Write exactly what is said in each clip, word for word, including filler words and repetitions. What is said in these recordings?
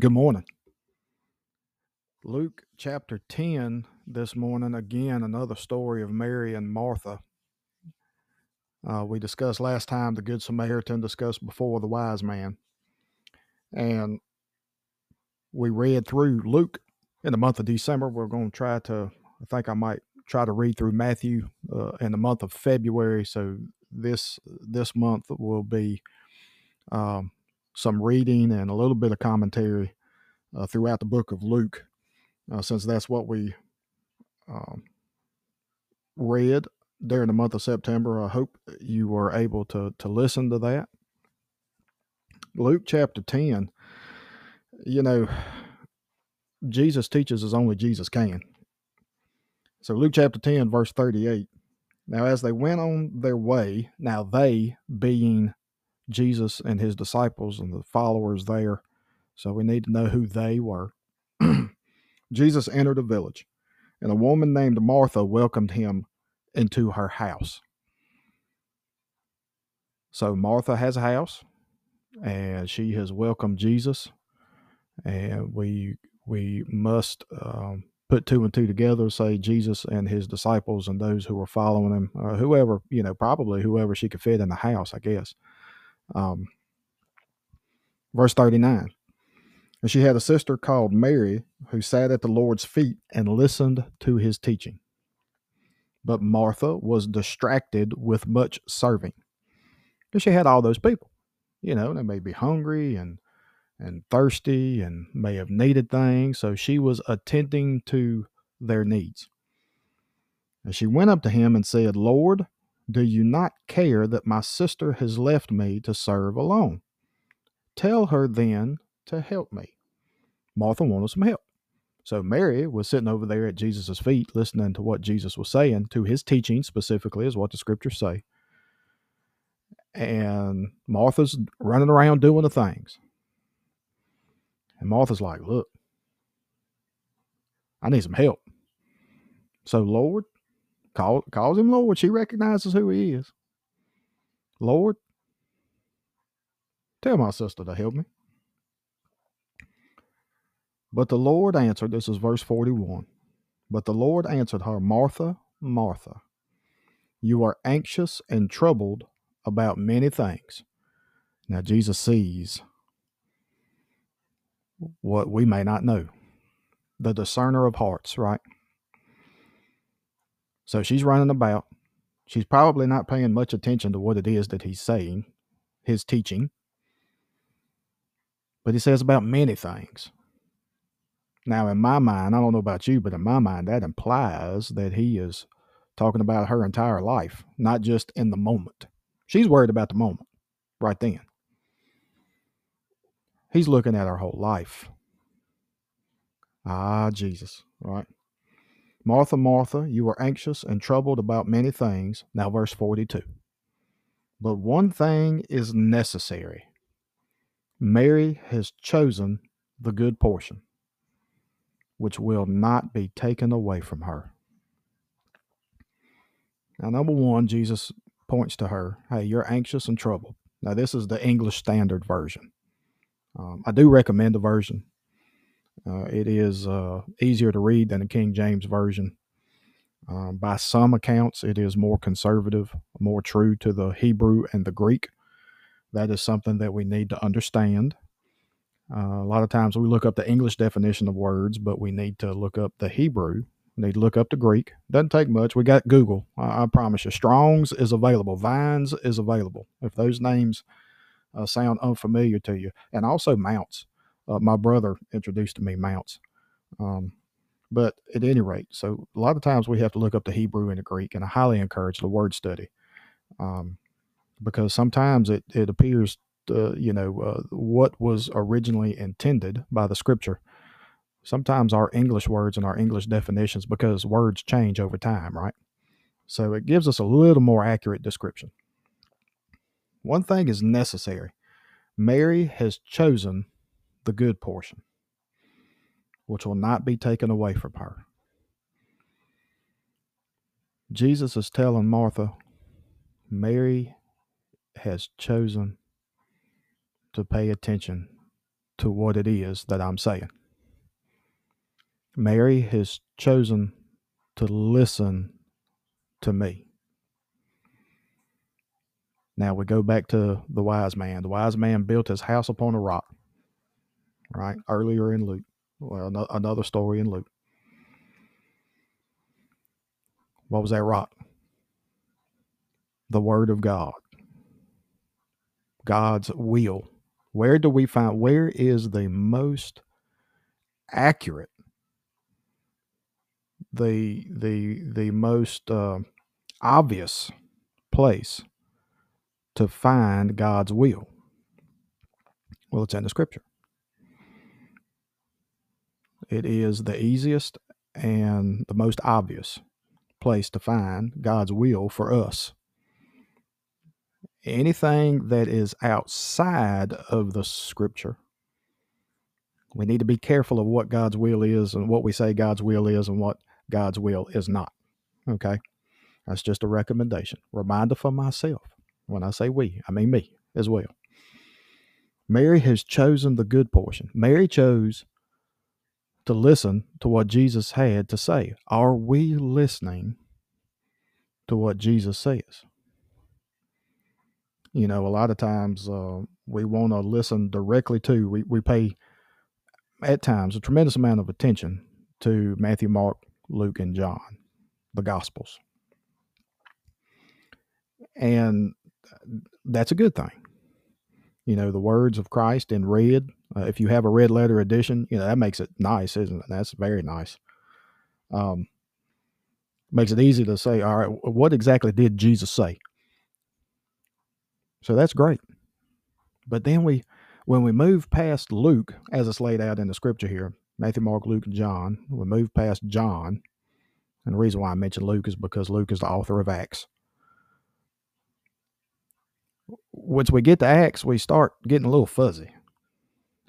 Good morning. Luke chapter ten this morning, again, another story of Mary and Martha. Uh, we discussed last time the Good Samaritan, discussed before the wise man. And we read through Luke in the month of December. We're going to try to, I think I might try to read through Matthew uh, in the month of February. So this this month will be um, some reading and a little bit of commentary uh, throughout the book of Luke, uh, since that's what we um, read during the month of September. I hope you were able to, to listen to that. Luke chapter ten, you know, Jesus teaches as only Jesus can. So Luke chapter ten, verse thirty-eight. Now, as they went on their way, now they being Jesus and his disciples and the followers there, so we need to know who they were. Jesus entered a village, and a woman named Martha welcomed him into her house. So Martha has a house, and she has welcomed Jesus, and we we must um, put two and two together, say Jesus and his disciples and those who were following him, or whoever, you know, probably whoever she could fit in the house, I guess. Um, verse thirty-nine, and she had a sister called Mary, who sat at the Lord's feet and listened to his teaching. But Martha was distracted with much serving. And she had all those people, you know, they may be hungry and and thirsty and may have needed things. So she was attending to their needs. And she went up to him and said, Lord, do you not care that my sister has left me to serve alone? Tell her then to help me. Martha wanted some help. So Mary was sitting over there at Jesus' feet, listening to what Jesus was saying, to his teaching specifically, is what the scriptures say. And Martha's running around doing the things. And Martha's like, look, I need some help. So Lord, call, calls him Lord. She recognizes who he is. Lord, tell my sister to help me. But the Lord answered, this is verse forty-one. But the Lord answered her, Martha, Martha, you are anxious and troubled about many things. Now Jesus sees what we may not know, the discerner of hearts, right? So she's running about. She's probably not paying much attention to what it is that he's saying, his teaching. But he says about many things. Now, in my mind, I don't know about you, but in my mind, that implies that he is talking about her entire life, not just in the moment. She's worried about the moment, right then. He's looking at her whole life. Ah, Jesus, right? Martha, Martha, you are anxious and troubled about many things. Now, verse forty-two. But one thing is necessary. Mary has chosen the good portion, which will not be taken away from her. Now, number one, Jesus points to her. Hey, you're anxious and troubled. Now, this is the English Standard Version. Um, I do recommend the version. Uh, it is uh, easier to read than the King James Version. Um, by some accounts, it is more conservative, more true to the Hebrew and the Greek. That is something that we need to understand. Uh, a lot of times we look up the English definition of words, but we need to look up the Hebrew. We need to look up the Greek. Doesn't take much. We got Google. I, I promise you. Strong's is available. Vines is available. If those names uh, sound unfamiliar to you. And also Mounts. Uh, my brother introduced to me Mounts. Um, but at any rate, so a lot of times we have to look up the Hebrew and the Greek, and I highly encourage the word study um, because sometimes it, it appears, to, you know, uh, what was originally intended by the scripture. Sometimes our English words and our English definitions, because words change over time, right? So it gives us a little more accurate description. One thing is necessary. Mary has chosen the good portion, which will not be taken away from her. Jesus is telling Martha, Mary has chosen to pay attention to what it is that I'm saying. Mary has chosen to listen to me. Now we go back to the wise man. The wise man built his house upon a rock, right? Earlier in Luke, well, another story in Luke. What was that rock? The Word of God. God's will. Where do we find, where is the most accurate, the the the most uh, obvious place to find God's will? Well, it's in the Scripture. It is the easiest and the most obvious place to find God's will for us. Anything that is outside of the Scripture, we need to be careful of what God's will is and what we say God's will is and what God's will is not. Okay? That's just a recommendation. Reminder for myself. When I say we, I mean me as well. Mary has chosen the good portion. Mary chose to listen to what Jesus had to say. Are we listening to what Jesus says? You know, a lot of times uh, we want to listen directly to, we, we pay at times a tremendous amount of attention to Matthew, Mark, Luke, and John, the Gospels. And that's a good thing. You know, the words of Christ in red, uh, if you have a red letter edition, you know, that makes it nice, isn't it? That's very nice. Um, makes it easy to say, all right, what exactly did Jesus say? So that's great. But then we, when we move past Luke, as it's laid out in the Scripture here, Matthew, Mark, Luke, and John, we move past John. And the reason why I mentioned Luke is because Luke is the author of Acts. Once we get to Acts, we start getting a little fuzzy.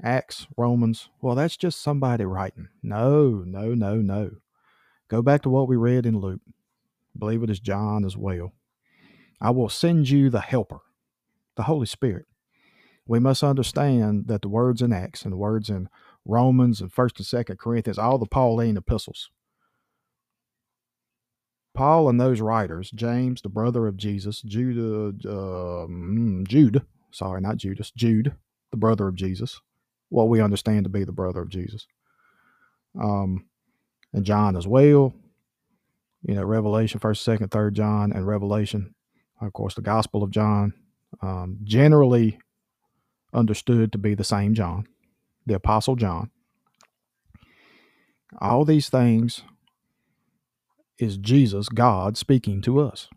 Acts, Romans, well, that's just somebody writing. No, no, no, no. Go back to what we read in Luke. I believe it is John as well. I will send you the helper, the Holy Spirit. We must understand that the words in Acts and the words in Romans and first and second Corinthians, all the Pauline epistles, Paul and those writers, James, the brother of Jesus, Judah, uh, Jude, sorry, not Judas, Jude, the brother of Jesus, what we understand to be the brother of Jesus, um, and John as well, you know, Revelation, first, second, third John, and Revelation, of course, the Gospel of John, um, generally understood to be the same John, the Apostle John. All these things is Jesus, God, speaking to us.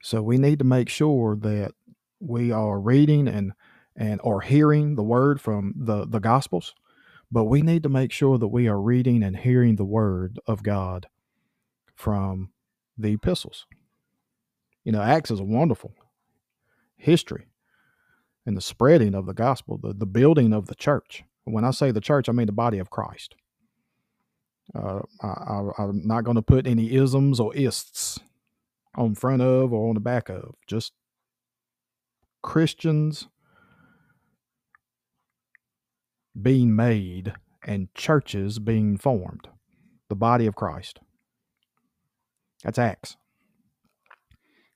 So we need to make sure that we are reading and and or hearing the word from the, the Gospels, but we need to make sure that we are reading and hearing the word of God from the epistles. You know, Acts is a wonderful history and the spreading of the gospel, the, the building of the church. When I say the church, I mean the body of Christ. Uh, I, I, I'm not going to put any isms or ists on front of or on the back of. Just Christians being made and churches being formed. The body of Christ. That's Acts.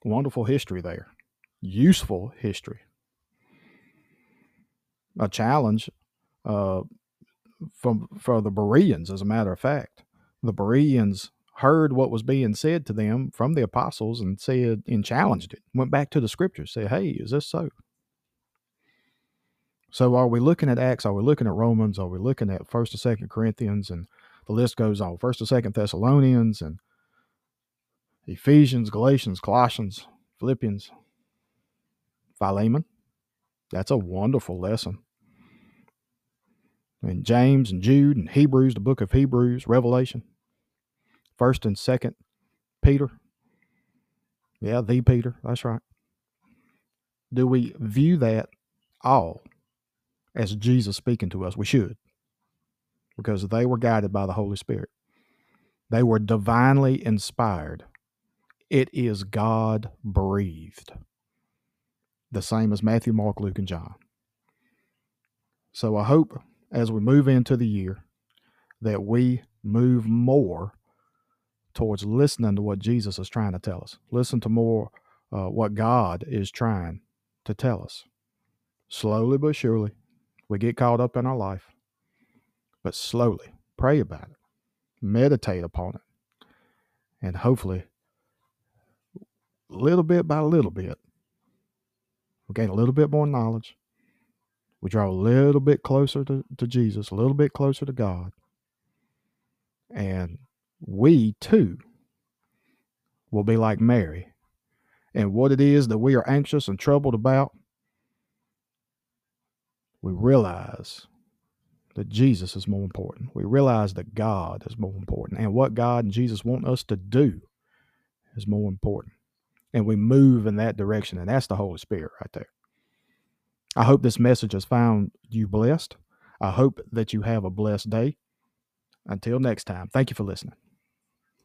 Wonderful history there. Useful history. A challenge uh From, for the Bereans, as a matter of fact. The Bereans heard what was being said to them from the apostles and said and challenged it. Went back to the Scriptures, said, hey, is this so? So are we looking at Acts? Are we looking at Romans? Are we looking at first and second Corinthians? And the list goes on. first and second Thessalonians and Ephesians, Galatians, Colossians, Philippians, Philemon. That's a wonderful lesson. And James and Jude and Hebrews, the book of Hebrews, Revelation, First and Second Peter. Yeah, the Peter, that's right. Do we view that all as Jesus speaking to us? We should, because they were guided by the Holy Spirit. They were divinely inspired. It is God breathed. The same as Matthew, Mark, Luke, and John. So I hope as we move into the year that we move more towards listening to what Jesus is trying to tell us. Listen to more uh, what God is trying to tell us. Slowly but surely, we get caught up in our life, but slowly pray about it, meditate upon it, and hopefully, little bit by little bit, we gain a little bit more knowledge. We draw a little bit closer to, to Jesus, a little bit closer to God, and we too will be like Mary. And what it is that we are anxious and troubled about, we realize that Jesus is more important. We realize that God is more important. And what God and Jesus want us to do is more important. And we move in that direction. And that's the Holy Spirit right there. I hope this message has found you blessed. I hope that you have a blessed day. Until next time, thank you for listening.